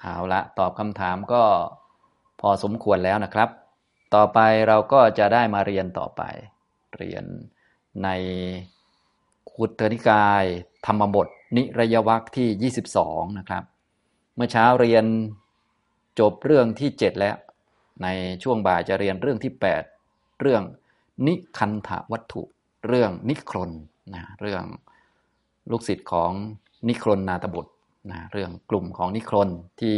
เอาละตอบคำถามก็พอสมควรแล้วนะครับต่อไปเราก็จะได้มาเรียนต่อไปเรียนในขุททนิกายธรรมบทนิระยวรรคที่22นะครับเมื่อเช้าเรียนจบเรื่องที่7แล้วในช่วงบ่ายจะเรียนเรื่องที่8เรื่องนิคันธวัตถุเรื่องนิครนนะเรื่องลูกศิษย์ของนิครนนาถบุตรนะเรื่องกลุ่มของนิครนที่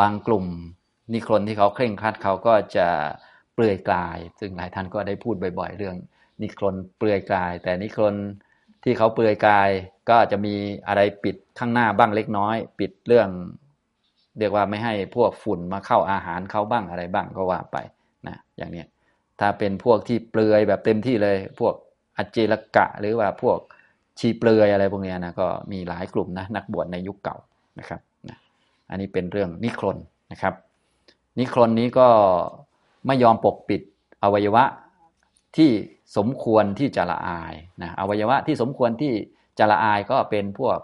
บางกลุ่มนิครนที่เขาเคร่งครัดเขาก็จะเปลือยกายซึ่งหลายท่านก็ได้พูดบ่อยๆเรื่องนิครนเปลือยกายแต่นิครนที่เขาเปลือยกายก็จะมีอะไรปิดข้างหน้าบ้างเล็กน้อยปิดเรื่องเรียกว่าไม่ให้พวกฝุ่นมาเข้าอาหารเขาบ้างอะไรบ้างก็ว่าไปนะอย่างนี้ถ้าเป็นพวกที่เปลือยแบบเต็มที่เลยพวกอเจรกะหรือว่าพวกชีเปลือยอะไรพวกนี้นะก็มีหลายกลุ่มนะนักบวชในยุคเก่านะครับนะอันนี้เป็นเรื่องนิครนนะครับนิครนนี้ก็ไม่ยอมปกปิดอวัยวะที่สมควรที่จะละอายนะอวัยวะที่สมควรที่จะละอายก็เป็นพวก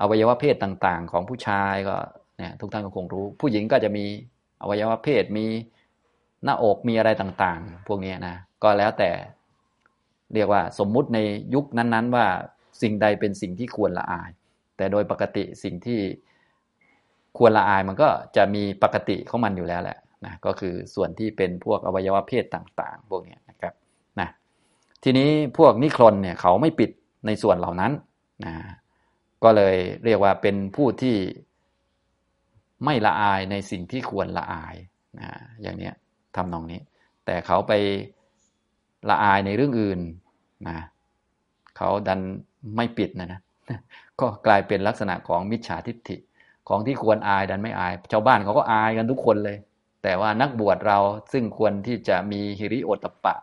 อวัยวะเพศต่างๆของผู้ชายก็เนี่ยทุกท่านก็คงรู้ผู้หญิงก็จะมีอวัยวะเพศมีหน้าอกมีอะไรต่างๆพวกนี้นะก็แล้วแต่เรียกว่าสมมุติในยุคนั้นๆว่าสิ่งใดเป็นสิ่งที่ควรละอายแต่โดยปกติสิ่งที่ควรละอายมันก็จะมีปกติของมันอยู่แล้วแหละนะก็คือส่วนที่เป็นพวกอวัยวะเพศต่างๆพวกนี้นะครับนะทีนี้พวกนิครนเนี่ยเขาไม่ปิดในส่วนเหล่านั้นนะก็เลยเรียกว่าเป็นผู้ที่ไม่ละอายในสิ่งที่ควรละอายนะอย่างนี้ทำนองนี้แต่เขาไปละอายในเรื่องอื่นนะเขาดันไม่ปิดนะก็กลายเป็นลักษณะของมิจฉาทิฏฐิของที่ควรอายดันไม่อายชาวบ้านเขาก็อายกันทุกคนเลยแต่ว่านักบวชเราซึ่งควรที่จะมีหิริโอตตัปปะ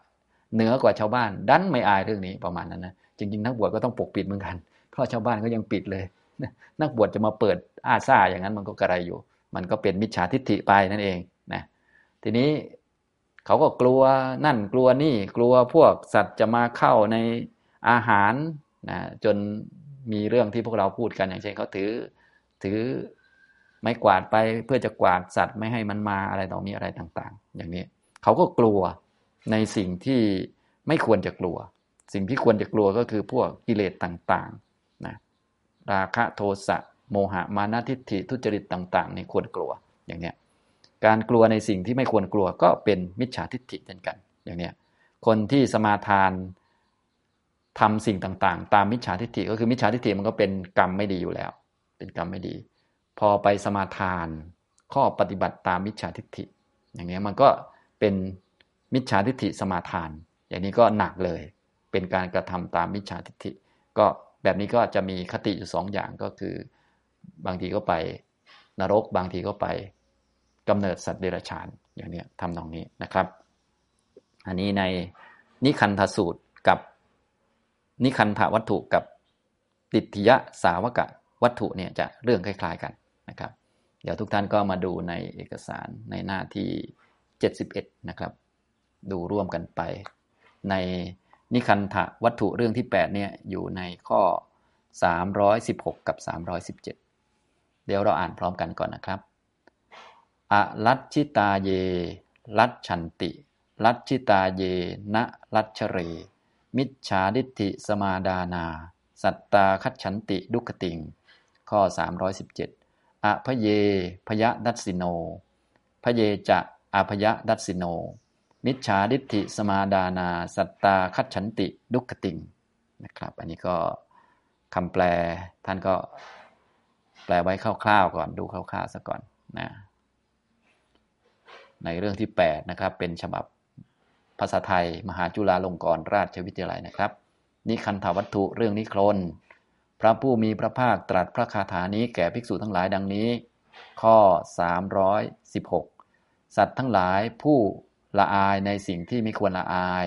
เหนือกว่าชาวบ้านดันไม่อายเรื่องนี้ประมาณนั้นนะจริงๆนักบวชก็ต้องปกปิดเหมือนกันเพราะชาวบ้านก็ยังปิดเลยนักบวชจะมาเปิดอ้าซ่าอย่างนั้นมันก็กระไรอยู่มันก็เป็นมิจฉาทิฏฐิไปนั่นเองนะทีนี้เขาก็กลัวนั่นกลัวนี่กลัวพวกสัตว์จะมาเข้าในอาหารนะจนมีเรื่องที่พวกเราพูดกันอย่างเช่นเขาถือไม้กวาดไปเพื่อจะกวาดสัตว์ไม่ให้มันมาอะไรต่อมีอะไรต่างๆอย่างนี้เขาก็กลัวในสิ่งที่ไม่ควรจะกลัวสิ่งที่ควรจะกลัวก็คือพวกกิเลสต่างๆนะราคะโทสะโมหะมานะทิฏฐิทุจริตต่างๆนี่ควรกลัวอย่างนี้การกลัวในสิ่งที่ไม่ควรกลัวก็เป็นมิจฉาทิฏฐิเช่นกันอย่างนี้คนที่สมาทานทำสิ่งต่างๆตามมิจฉาทิฏฐิก็คือมิจฉาทิฏฐิมันก็เป็นกรรมไม่ดีอยู่แล้วเป็นกรรมไม่ดีพอไปสมาทานข้อปฏิบัติตามมิจฉาทิฏฐิอย่างนี้มันก็เป็นมิจฉาทิฏฐิสมาทานอย่างนี้ก็หนักเลยเป็นการกระทำตามมิจฉาทิฏฐิก็แบบนี้ก็จะมีคติอยู่2อย่างก็คือบางทีก็ไปนรกบางทีก็ไปกำเนิดสัตว์เดรัจฉานอย่างนี้ทำตรงนี้นะครับอันนี้ในนิคันธสูตรกับนิคันธวัตถุกับติฏฐิยสาวกวัตถุเนี่ยจะเรื่องคล้ายๆกันนะครับเดี๋ยวทุกท่านก็มาดูในเอกสารในหน้าที่71นะครับดูร่วมกันไปในนิคันธวัตถุเรื่องที่8เนี่ยอยู่ในข้อ316กับ317เดี๋ยวเราอ่านพร้อมกันก่อนนะครับอลัชชิตาเยลัชชันติลัชชิตาเยนะลัชชเรมิจฉาทิฏฐิสมาดานาสัตตาคัจฉันติดุกขติงข้อ317อภเยพยดัสสิโนพเยจะอภยดัสสิโนมิจฉาทิฏฐิสมาดานาสัตตาคัจฉันติดุกขติงนะครับอันนี้ก็คำแปลท่านก็แปลไว้คร่าวๆก่อนดูคร่าวๆซะก่อนนะในเรื่องที่8นะครับเป็นฉบับภาษาไทยมหาจุฬาลงกรณราชวิทยาลัยนะครับนิคันธวัตถุเรื่องนิครนพระผู้มีพระภาคตรัสพระคาถานี้แก่ภิกษุทั้งหลายดังนี้ข้อ316สัตว์ทั้งหลายผู้ละอายในสิ่งที่ไม่ควรละอาย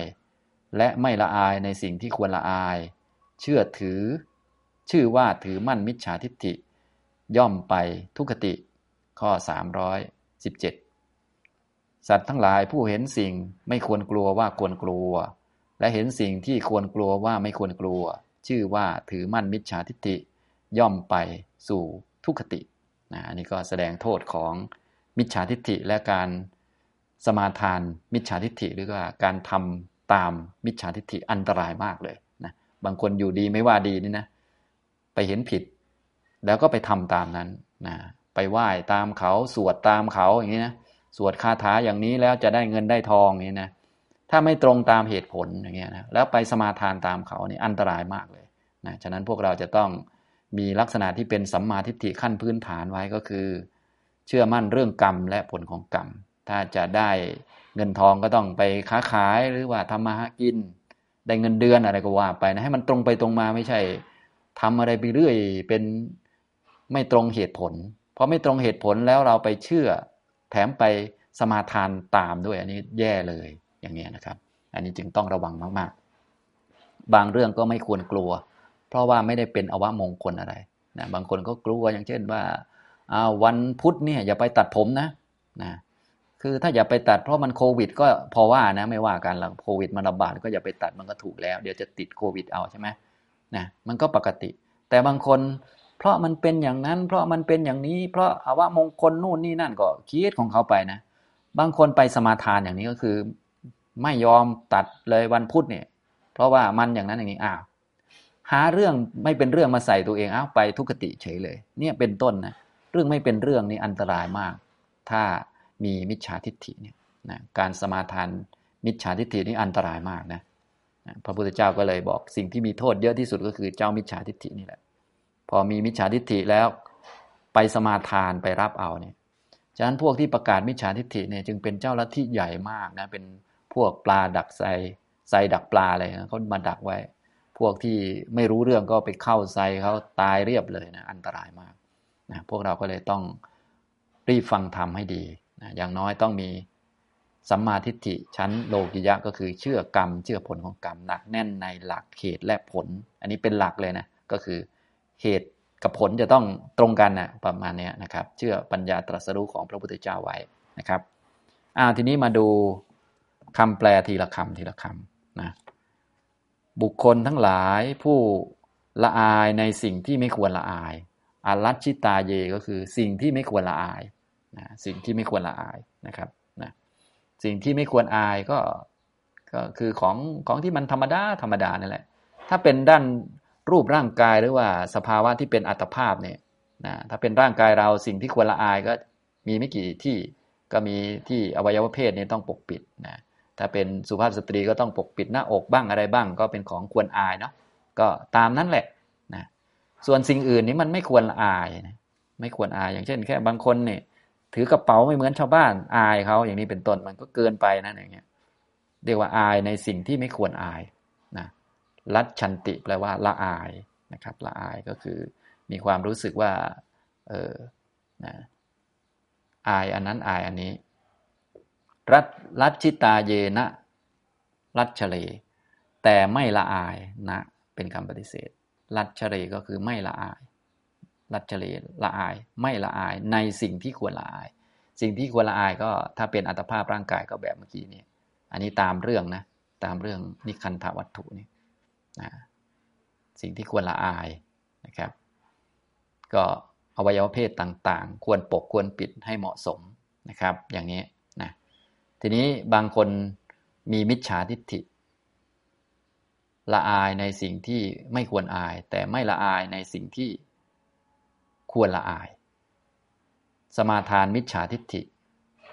และไม่ละอายในสิ่งที่ควรละอายเชื่อถือชื่อว่าถือมั่นมิจฉาทิฏฐิย่อมไปทุกขติข้อ317สัตว์ทั้งหลายผู้เห็นสิ่งไม่ควรกลัวว่าควรกลัวและเห็นสิ่งที่ควรกลัวว่าไม่ควรกลัวชื่อว่าถือมั่นมิจฉาทิฏฐิย่อมไปสู่ทุกขติ อันนี้ก็แสดงโทษของมิจฉาทิฏฐิและการสมาทานมิจฉาทิฏฐิหรือว่าการทำตามมิจฉาทิฏฐิอันตรายมากเลยนะบางคนอยู่ดีไม่ว่าดีนี่นะไปเห็นผิดแล้วก็ไปทำตามนั้นนะไปไหว้ตามเขาสวดตามเขาอย่างนี้นะสวดคาถาอย่างนี้แล้วจะได้เงินได้ทองอย่างนี้นะถ้าไม่ตรงตามเหตุผลอย่างเงี้ยนะแล้วไปสมาทานตามเขานี่อันตรายมากเลยนะฉะนั้นพวกเราจะต้องมีลักษณะที่เป็นสัมมาทิฏฐิขั้นพื้นฐานไว้ก็คือเชื่อมั่นเรื่องกรรมและผลของกรรมถ้าจะได้เงินทองก็ต้องไปค้าขายหรือว่าทำมาหากินได้เงินเดือนอะไรก็ว่าไปนะให้มันตรงไปตรงมาไม่ใช่ทำอะไรไปเรื่อยเป็นไม่ตรงเหตุผลพอไม่ตรงเหตุผลแล้วเราไปเชื่อแถมไปสมาทานตามด้วยอันนี้แย่เลยอย่างเงี้ยนะครับอันนี้จึงต้องระวังมากๆบางเรื่องก็ไม่ควรกลัวเพราะว่าไม่ได้เป็นอวมงคลอะไรนะบางคนก็กลัวอย่างเช่นว่าวันพุธเนี่ยอย่าไปตัดผมนะคือถ้าอย่าไปตัดเพราะมันโควิดก็พอว่านะไม่ว่ากันหรอกโควิดมันระบาดก็อย่าไปตัดมันก็ถูกแล้วเดี๋ยวจะติดโควิดเอาใช่ไหมนะมันก็ปกติแต่บางคนเพราะมันเป็นอย่างนั้นเพราะมันเป็นอย่างนี้เพราะอวมงคลนู่นนี่นั่นก็คิดของเขาไปนะบางคนไปสมาทานอย่างนี้ก็คือไม่ยอมตัดเลยวันพุธเนี่ยเพราะว่ามันอย่างนั้นอย่างนี้หาเรื่องไม่เป็นเรื่องมาใส่ตัวเองไปทุกขติเฉยเลยเนี่ยเป็นต้นนะเรื่องไม่เป็นเรื่องนี่อันตรายมากถ้ามีมิจฉาทิฏฐิเนี่ยนะการสมาทานมิจฉาทิฏฐินี่อันตรายมากนะพระพุทธเจ้าก็เลยบอกสิ่งที่มีโทษเยอะที่สุดก็คือเจ้ามิจฉาทิฏฐินี่แหละพอมีมิจฉาทิฏฐิแล้วไปสมาทานไปรับเอาเนี่ยฉะนั้นพวกที่ประกาศมิจฉาทิฏฐิเนี่ยจึงเป็นเจ้าลัทธิใหญ่มากนะเป็นพวกปลาดักไซดักปลาอะไรนะเขามาดักไว้พวกที่ไม่รู้เรื่องก็ไปเข้าไซเขาตายเรียบเลยนะอันตรายมากนะพวกเราก็เลยต้องรีบฟังธรรมให้ดีนะอย่างน้อยต้องมีสัมมาทิฏฐิชั้นโลกิยะก็คือเชื่อกรรมเชื่อผลของกรรมหนักแน่นในหลักเหตุและผลอันนี้เป็นหลักเลยนะก็คือเหตุกับผลจะต้องตรงกันนะประมาณนี้นะครับเชื่อปัญญาตรัสรู้ของพระพุทธเจ้าไว้นะครับทีนี้มาดูคำแปลทีละคำทีละคำนะบุคคลทั้งหลายผู้ละอายในสิ่งที่ไม่ควรละอายอรัชชิตาเยก็คือสิ่งที่ไม่ควรละอายนะสิ่งที่ไม่ควรละอายนะครับนะสิ่งที่ไม่ควรอายก็คือของที่มันธรรมดานั่นแหละถ้าเป็นด้านรูปร่างกายหรือว่าสภาวะที่เป็นอัตภาพเนี่ยนะถ้าเป็นร่างกายเราสิ่งที่ควรละอายก็มีไม่กี่ที่ก็มีที่อวัยวะเพศเนี่ยต้องปกปิดนะถ้าเป็นสุภาพสตรีก็ต้องปกปิดหน้าอกบ้างอะไรบ้างก็เป็นของควรอายเนาะก็ตามนั้นแหละนะส่วนสิ่งอื่นนี่มันไม่ควรอายนะไม่ควรอายอย่างเช่นแค่บางคนเนี่ยถือกระเป๋าไม่เหมือนชาวบ้านอายเขาอย่างนี้เป็นต้นมันก็เกินไปนะอย่างเงี้ยเรียกว่าอายในสิ่งที่ไม่ควรอายนะลัจฉันติแปลว่าละอายนะครับละอายก็คือมีความรู้สึกว่านะอายอันนั้นอายอันนี้รัชชิตาเยนะรัชเชเลแต่ไม่ละอายนะเป็นคำปฏิเสธรัชเชเลก็คือไม่ละอายรัชเชเลละอายไม่ละอายในสิ่งที่ควรละอายสิ่งที่ควรละอายก็ถ้าเป็นอัตภาพร่างกายก็แบบเมื่อกี้นี้อันนี้ตามเรื่องนะตามเรื่องนิคันธวัตถุนี่สิ่งที่ควรละอายนะครับก็อวัยวะเพศต่างๆควรปกควรปิดให้เหมาะสมนะครับอย่างนี้ทีนี้บางคนมีมิจฉาทิฏฐิละอายในสิ่งที่ไม่ควรอายแต่ไม่ละอายในสิ่งที่ควรละอายสมาทานมิจฉาทิฏฐิ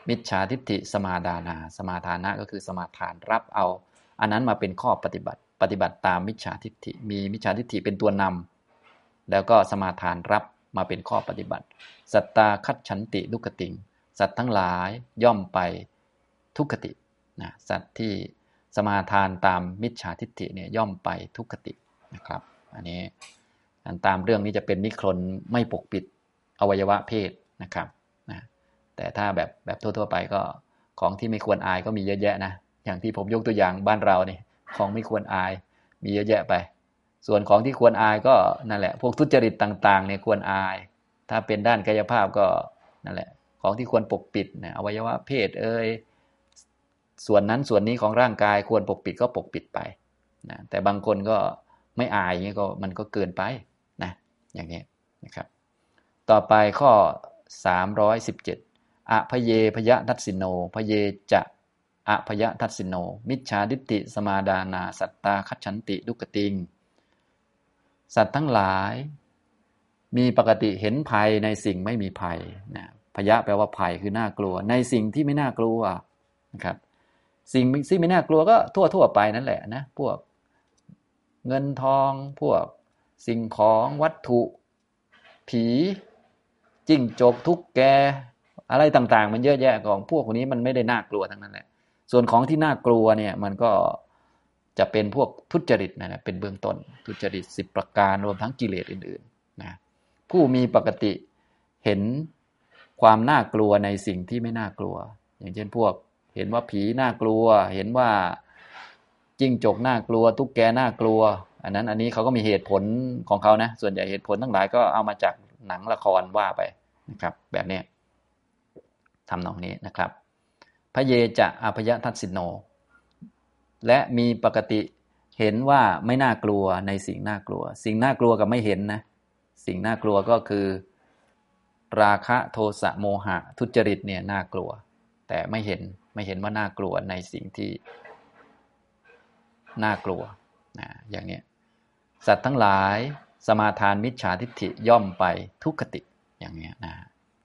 มิจฉาทิฏฐิสมาดานาสมาทานะก็คือสมาทานรับเอาอันนั้นมาเป็นข้อปฏิบัติตามมิจฉาทิฏฐิมีมิจฉาทิฏฐิเป็นตัวนำแล้วก็สมาทานรับมาเป็นข้อปฏิบัติสัตตาคัจฉันติทุกขติงสัตว์ทั้งหลายย่อมไปทุกขตินะสัตว์ที่สมาทานตามมิจฉาทิฏฐิเนี่ยย่อมไปทุกขตินะครับอันนี้ตามเรื่องนี้จะเป็นนิครนไม่ปกปิดอวัยวะเพศนะครับนะแต่ถ้าแบบทั่วๆไปก็ของที่ไม่ควรอายก็มีเยอะแยะนะอย่างที่ผมยกตัวอย่างบ้านเราเนี่ยของไม่ควรอายมีเยอะแยะไปส่วนของที่ควรอายก็นั่นแหละพวกทุจริตต่างๆเนี่ยควรอายถ้าเป็นด้านกายภาพก็นั่นแหละของที่ควรปกปิดนะอวัยวะเพศส่วนนั้นส่วนนี้ของร่างกายควรปกปิดก็ปกปิดไปนะแต่บางคนก็ไม่อายอย่างนี้ก็มันก็เกินไปนะอย่างนี้นะครับ ต่อไปข้อ317อภเยพยทัสสิโนภเยจะอภยทัสสิโนมิจฉาทิฏฐิสมาดานาสัตตาคัจฉันติทุกขติงสัตว์ทั้งหลายมีปกติเห็นภัยในสิ่งไม่มีภัยนะพยะแปลว่าภัยคือน่ากลัวในสิ่งที่ไม่น่ากลัวนะครับสิ่งที่ไม่น่ากลัวก็ทั่วไปนั่นแหละนะพวกเงินทองพวกสิ่งของวัตถุผีจิ้งจกทุกแกอะไรต่างๆมันเยอะแยะของพวกนี้มันไม่ได้น่ากลัวทั้งนั้นแหละส่วนของที่น่ากลัวเนี่ยมันก็จะเป็นพวกทุจริตนะเป็นเบื้องต้นทุจริต10ประการรวมทั้งกิเลสอื่นๆนะผู้มีปกติเห็นความน่ากลัวในสิ่งที่ไม่น่ากลัวอย่างเช่นพวกเห็นว่าผีน่ากลัวเห็นว่าจิ้งจกน่ากลัวตุ๊กแกน่ากลัวอันนี้เขาก็มีเหตุผลของเขานะส่วนใหญ่เหตุผลทั้งหลายก็เอามาจากหนังละครว่าไปนะครับแบบนี้ทำนองนี้นะครับพระเยจะอภยทัสสิโนและมีปกติเห็นว่าไม่น่ากลัวในสิ่งน่ากลัวสิ่งน่ากลัวกับไม่เห็นนะสิ่งน่ากลัวก็คือราคะโทสะโมหะทุจริตเนี่ยน่ากลัวแต่ไม่เห็นว่าน่ากลัวในสิ่งที่น่ากลัวนะอย่างนี้สัตว์ทั้งหลายสมาทานมิจฉาทิฏฐิย่อมไปทุกขติอย่างนี้นะ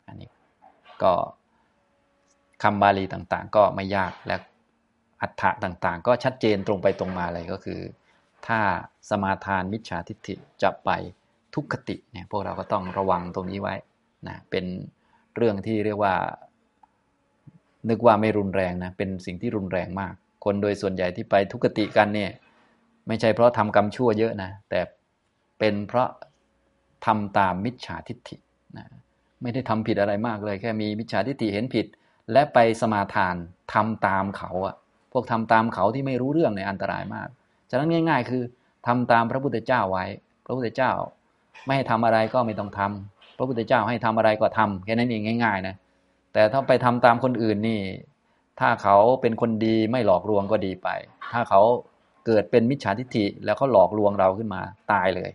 อันนี้ก็คำบาลีต่างๆก็ไม่ยากและอัฏฐะต่างๆก็ชัดเจนตรงไปตรงมาเลยก็คือถ้าสมาทานมิจฉาทิฏฐิจะไปทุกขติเนี่ยพวกเราก็ต้องระวังตรงนี้ไว้นะเป็นเรื่องที่เรียกว่านึกว่าไม่รุนแรงนะเป็นสิ่งที่รุนแรงมากคนโดยส่วนใหญ่ที่ไปทุกขติกันเนี่ยไม่ใช่เพราะทำกรรมชั่วเยอะนะแต่เป็นเพราะทำตามมิจฉาทิฏฐินะไม่ได้ทำผิดอะไรมากเลยแค่มีมิจฉาทิฏฐิเห็นผิดและไปสมาทานทำตามเขาอะพวกทำตามเขาที่ไม่รู้เรื่องในอันตรายมากฉะนั้นง่ายๆคือทำตามพระพุทธเจ้าไว้พระพุทธเจ้าไม่ให้ทำอะไรก็ไม่ต้องทำพระพุทธเจ้าให้ทำอะไรก็ทำแค่นั้นเองง่ายๆนะแต่ถ้าไปทำตามคนอื่นนี่ถ้าเขาเป็นคนดีไม่หลอกลวงก็ดีไปถ้าเขาเกิดเป็นมิจฉาทิฏฐิแล้วเขาหลอกลวงเราขึ้นมาตายเลย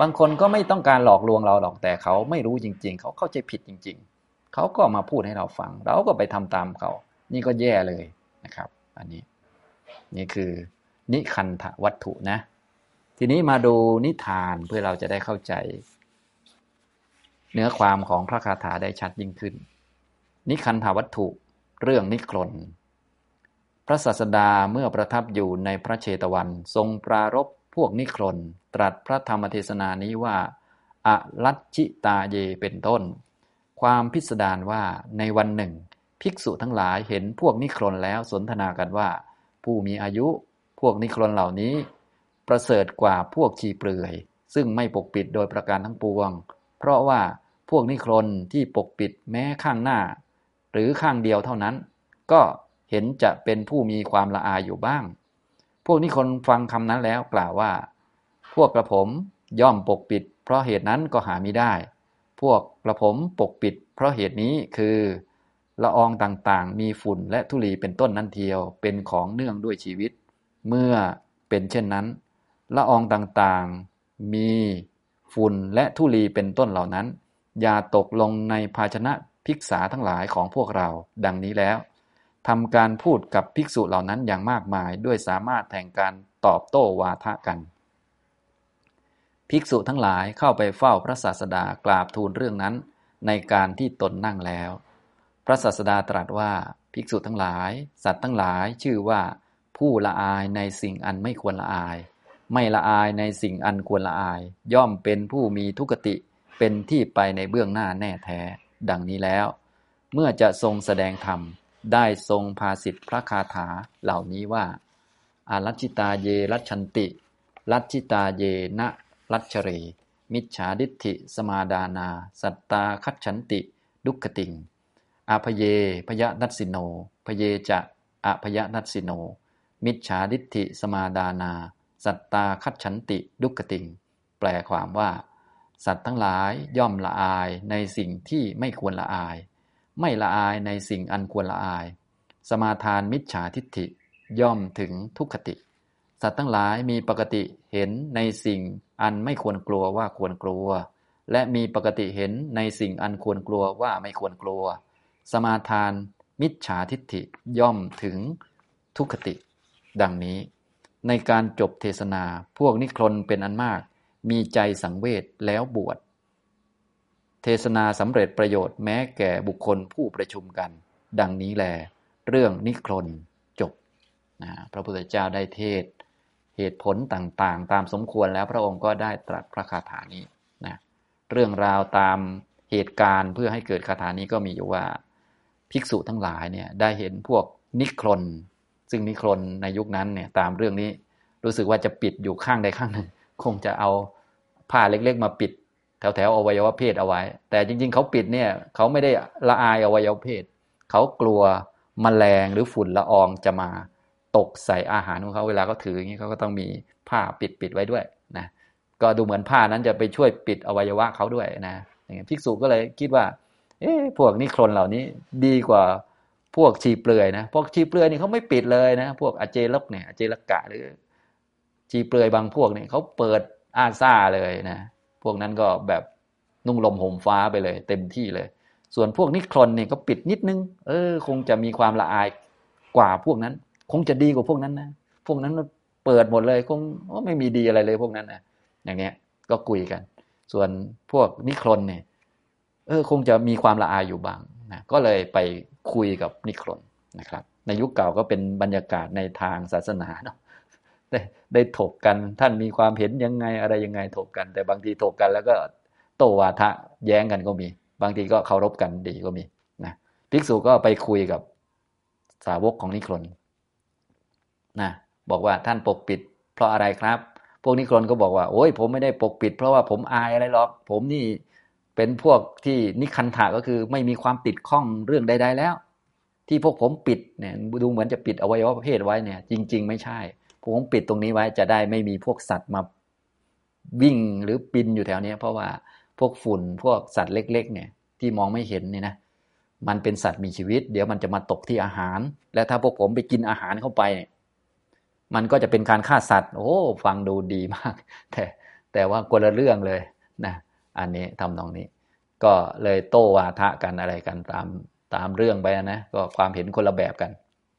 บางคนก็ไม่ต้องการหลอกลวงเราหรอกแต่เขาไม่รู้จริงๆเขาเข้าใจผิดจริงๆเขาก็มาพูดให้เราฟังเราก็ไปทำตามเขานี่ก็แย่เลยนะครับอันนี้นี่คือนิคันธวัตถุนะทีนี้มาดูนิทานเพื่อเราจะได้เข้าใจเนื้อความของพระคาถาได้ชัดยิ่งขึ้นนิคันธวัตถุเรื่องนิครนพระศาสดาเมื่อประทับอยู่ในพระเชตวันทรงปรารภพวกนิครนตรัสพระธรรมเทศนานี้ว่าอลัชชิตาเยเป็นต้นความพิสดารว่าในวันหนึ่งภิกษุทั้งหลายเห็นพวกนิครนแล้วสนทนากันว่าผู้มีอายุพวกนิครนเหล่านี้ประเสริฐกว่าพวกชีเปลือยซึ่งไม่ปกปิดโดยประการทั้งปวงเพราะว่าพวกนิครนที่ปกปิดแม้ข้างหน้าหรือข้างเดียวเท่านั้นก็เห็นจะเป็นผู้มีความละอายอยู่บ้างพวกนิครนฟังคำนั้นแล้วกล่าวว่าพวกกระผมย่อมปกปิดเพราะเหตุนั้นก็หามิได้พวกกระผมปกปิดเพราะเหตุนี้คือละอองต่างๆมีฝุ่นและธุลีเป็นต้นนั่นเทียวเป็นของเนื่องด้วยชีวิตเมื่อเป็นเช่นนั้นละอองต่างๆมีฝุ่นและธุลีเป็นต้นเหล่านั้นอย่าตกลงในภาชนะภิกษาทั้งหลายของพวกเราดังนี้แล้วทำการพูดกับภิกษุเหล่านั้นอย่างมากมายด้วยสามารถแห่งการตอบโต้วาทะกันภิกษุทั้งหลายเข้าไปเฝ้าพระศาสดากราบทูลเรื่องนั้นในการที่ตนนั่งแล้วพระศาสดาตรัสว่าภิกษุทั้งหลายสัตว์ทั้งหลายชื่อว่าผู้ละอายในสิ่งอันไม่ควรละอายไม่ละอายในสิ่งอันควรละอายย่อมเป็นผู้มีทุกขติเป็นที่ไปในเบื้องหน้าแน่แท้ดังนี้แล้วเมื่อจะทรงแสดงธรรมได้ทรงภาสิทธิพระคาถาเหล่านี้ว่าอารัชชิตาเยรัชชันติรัชชิตาเยนะรัชเรมิจฉาทิฏฐิสมาดานาสัตตาคัจฉันติทุกขติงอภเยพยทัสสิโนภเยจะอภยทัสสิโนมิจฉาทิฏฐิสมาดานาสัตตาคัจฉันติทุกขติงแปลความว่าสัตว์ทั้งหลายย่อมละอายในสิ่งที่ไม่ควรละอายไม่ละอายในสิ่งอันควรละอายสมาทานมิจฉาทิฏฐิย่อมถึงทุกขติสัตว์ทั้งหลายมีปกติเห็นในสิ่งอันไม่ควรกลัวว่าควรกลัว และมีปกติเห็นในสิ่งอันควรกลัวว่าไม่ควรกลัวสมาทานมิจฉาทิฏฐิย่อมถึงทุกขติดังนี้ในการจบเทศนาพวกนิครนเป็นอันมากมีใจสังเวชแล้วบวชเทศนาสำเร็จประโยชน์แม้แก่บุคคลผู้ประชุมกันดังนี้แลเรื่องนิครนจบพระพุทธเจ้าได้เทศเหตุผลต่างๆตามสมควรแล้วพระองค์ก็ได้ตรัสพระคาถานี้นะเรื่องราวตามเหตุการณ์เพื่อให้เกิดคาถานี้ก็มีอยู่ว่าภิกษุทั้งหลายเนี่ยได้เห็นพวกนิครนซึ่งนิครนในยุคนั้นเนี่ยตามเรื่องนี้รู้สึกว่าจะปิดอยู่ข้างใดข้างหนึ่งคงจะเอาผ้าเล็กๆมาปิดแถวๆอวัยวะเพศเอาไว้แต่จริงๆเขาปิดเนี่ยเขาไม่ได้ละอายอวัยวะเพศเขากลัวแมลงหรือฝุ่นละอองจะมาตกใส่อาหารของเขาเวลาเขาถืออย่างนี้เขาก็ต้องมีผ้าปิดไว้ด้วยนะก็ดูเหมือนผ้านั้นจะไปช่วยปิดอวัยวะเขาด้วยนะอย่างนี้ภิกษุก็เลยคิดว่าพวกนิครนเหล่านี้ดีกว่าพวกชีเปลือยนะพวกชีเปลือยนี่เขาไม่ปิดเลยนะพวกอเจลกเนี่ยอเจลกะหรือชีเปลือยบางพวกเนี่ยเขาเปิดอาซ่าเลยนะพวกนั้นก็แบบนุ่งลมห่มฟ้าไปเลยเต็มที่เลยส่วนพวกนิครนเนี่ยก็ปิดนิดนึงคงจะมีความละอายกว่าพวกนั้นคงจะดีกว่าพวกนั้นนะพวกนั้นมันเปิดหมดเลยคงไม่มีดีอะไรเลยพวกนั้นนะอย่างเนี้ยก็คุยกันส่วนพวกนิครนเนี่ยคงจะมีความละอายอยู่บ้างนะก็เลยไปคุยกับนิครนนะครับในยุคเก่าก็เป็นบรรยากาศในทางศาสนาเนาะได้ถกกันท่านมีความเห็นยังไงอะไรยังไงถกกันแต่บางทีถกกันแล้วก็โต้วาทะแย้งกันก็มีบางทีก็เคารพกันดีก็มีนะภิกษุก็ไปคุยกับสาวกของนิครนนะบอกว่าท่านปกปิดเพราะอะไรครับพวกนิครนก็บอกว่าโอ้ยผมไม่ได้ปกปิดเพราะว่าผมอายอะไรหรอกผมนี่เป็นพวกที่นิคันถะก็คือไม่มีความติดข้องเรื่องใดๆแล้วที่พวกผมปิดเนี่ยดูเหมือนจะปิดอวัยวะเพศไว้เนี่ยจริงๆไม่ใช่ผมปิดตรงนี้ไว้จะได้ไม่มีพวกสัตว์มาวิ่งหรือปินอยู่แถวนี้เพราะว่าพวกฝุ่นพวกสัตว์เล็กๆเนี่ยที่มองไม่เห็นนี่นะมันเป็นสัตว์มีชีวิตเดี๋ยวมันจะมาตกที่อาหารและถ้าพวกผมไปกินอาหารเข้าไปมันก็จะเป็นการฆ่าสัตว์โอ้ฟังดูดีมากแต่ว่าคนละเรื่องเลยนะอันนี้ทำนองนี้ก็เลยโต้วาทะกันอะไรกันตามเรื่องไปนะก็ความเห็นคนละแบบกัน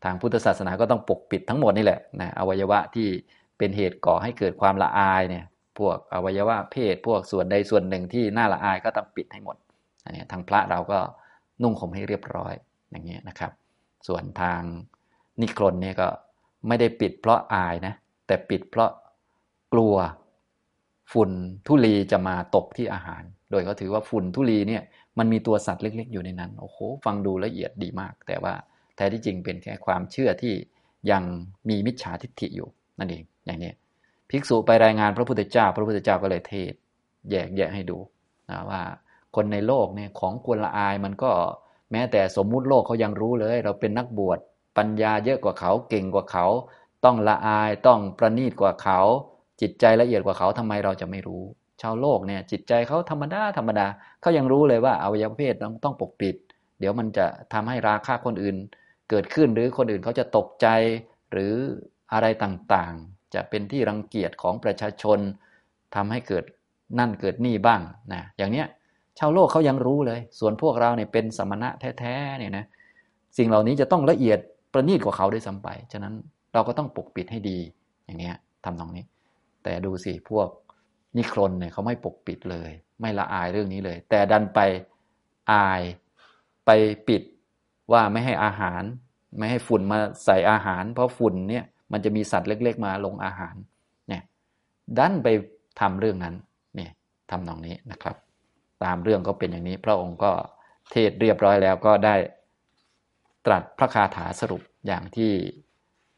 ทางพุทธศาสนาก็ต้องปกปิดทั้งหมดนี่แหละนะอวัยวะที่เป็นเหตุก่อให้เกิดความละอายเนี่ยพวกอวัยวะเพศพวกส่วนใดส่วนหนึ่งที่น่าละอายก็ต้องปิดให้หมดอันนี้ทางพระเราก็นุ่งห่มให้เรียบร้อยอย่างนี้นะครับส่วนทางนิครนเนี่ยก็ไม่ได้ปิดเพราะอายนะแต่ปิดเพราะกลัวฝุ่นธุลีจะมาตกที่อาหารโดยเขาถือว่าฝุ่นธุลีเนี่ยมันมีตัวสัตว์เล็กๆอยู่ในนั้นโอ้โหฟังดูละเอียดดีมากแต่ว่าแท้ที่จริงเป็นแค่ความเชื่อที่ยังมีมิจฉาทิฏฐิอยู่นั่นเองอย่างนี้ภิกษุไปรายงานพระพุทธเจ้าพระพุทธเจ้าก็เลยเทศแยกแยะให้ดูนะว่าคนในโลกเนี่ยของควรละอายมันก็แม้แต่สมมุติโลกเขายังรู้เลยเราเป็นนักบวชปัญญาเยอะกว่าเขาเก่งกว่าเขาต้องละอายต้องประณีตกว่าเขาจิตใจละเอียดกว่าเขาทำไมเราจะไม่รู้ชาวโลกเนี่ยจิตใจเขาธรรมดาเขายังรู้เลยว่าอวัยวะเพศต้องปกปิดเดี๋ยวมันจะทำให้ราคะคนอื่นเกิดขึ้นหรือคนอื่นเขาจะตกใจหรืออะไรต่างๆจะเป็นที่รังเกียจของประชาชนทำให้เกิดนั่นเกิดนี่บ้างนะอย่างเนี้ยชาวโลกเขายังรู้เลยส่วนพวกเราเนี่ยเป็นสมณะแท้ๆเนี่ยนะสิ่งเหล่านี้จะต้องละเอียดประณีตกว่าเขาด้วยซ้ำไปฉะนั้นเราก็ต้องปกปิดให้ดีอย่างเนี้ยทำตรงนี้แต่ดูสิพวกนิครนเนี่ยเขาไม่ปกปิดเลยไม่ละอายเรื่องนี้เลยแต่ดันไปอายไปปิดว่าไม่ให้อาหารไม่ให้ฝุ่นมาใส่อาหารเพราะฝุ่นเนี่ยมันจะมีสัตว์เล็กๆมาลงอาหารเนี่ยดันไปทำเรื่องนั้นเนี่ยทำนองนี้นะครับตามเรื่องก็เป็นอย่างนี้พระองค์ก็เทศเรียบร้อยแล้วก็ได้ตรัสพระคาถาสรุปอย่างที่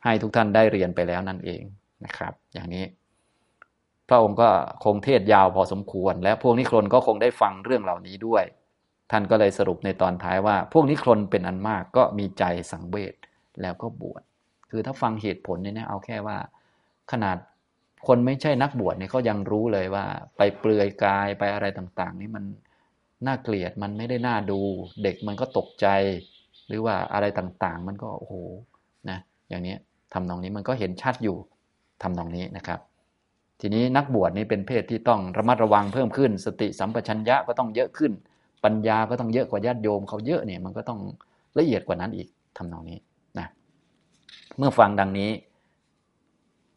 ให้ทุกท่านได้เรียนไปแล้วนั่นเองนะครับอย่างนี้พระองค์ก็คงเทศยาวพอสมควรและพวกนิครนก็คงได้ฟังเรื่องเหล่านี้ด้วยท่านก็เลยสรุปในตอนท้ายว่าพวกนิครนเป็นอันมากก็มีใจสังเวชแล้วก็บวชคือถ้าฟังเหตุผลเนี่ยนะเอาแค่ว่าขนาดคนไม่ใช่นักบวชเนี่ยเขายังรู้เลยว่าไปเปลือยกายไปอะไรต่างๆนี่มันน่าเกลียดมันไม่ได้น่าดูเด็กมันก็ตกใจหรือว่าอะไรต่างๆมันก็โอ้โหนะอย่างนี้ทำนองนี้มันก็เห็นชัดอยู่ทำนองนี้นะครับ ทีนี้นักบวชนี้เป็นเพศที่ต้องระมัดระวังเพิ่มขึ้นสติสัมปชัญญะก็ต้องเยอะขึ้นปัญญาก็ต้องเยอะกว่าญาติโยมเขาเยอะเนี่ยมันก็ต้องละเอียดกว่านั้นอีกทำนองนี้นะเมื่อฟังดังนี้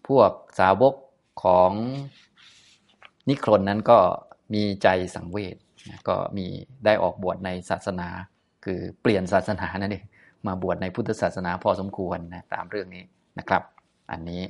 พวกสาวกของนิครนนั้นก็มีใจสังเวชก็มีได้ออกบวชในศาสนาคือเปลี่ยนศาสนานั่นเองมาบวชในพุทธศาสนาพอสมควรนะตามเรื่องนี้นะครับอันนี้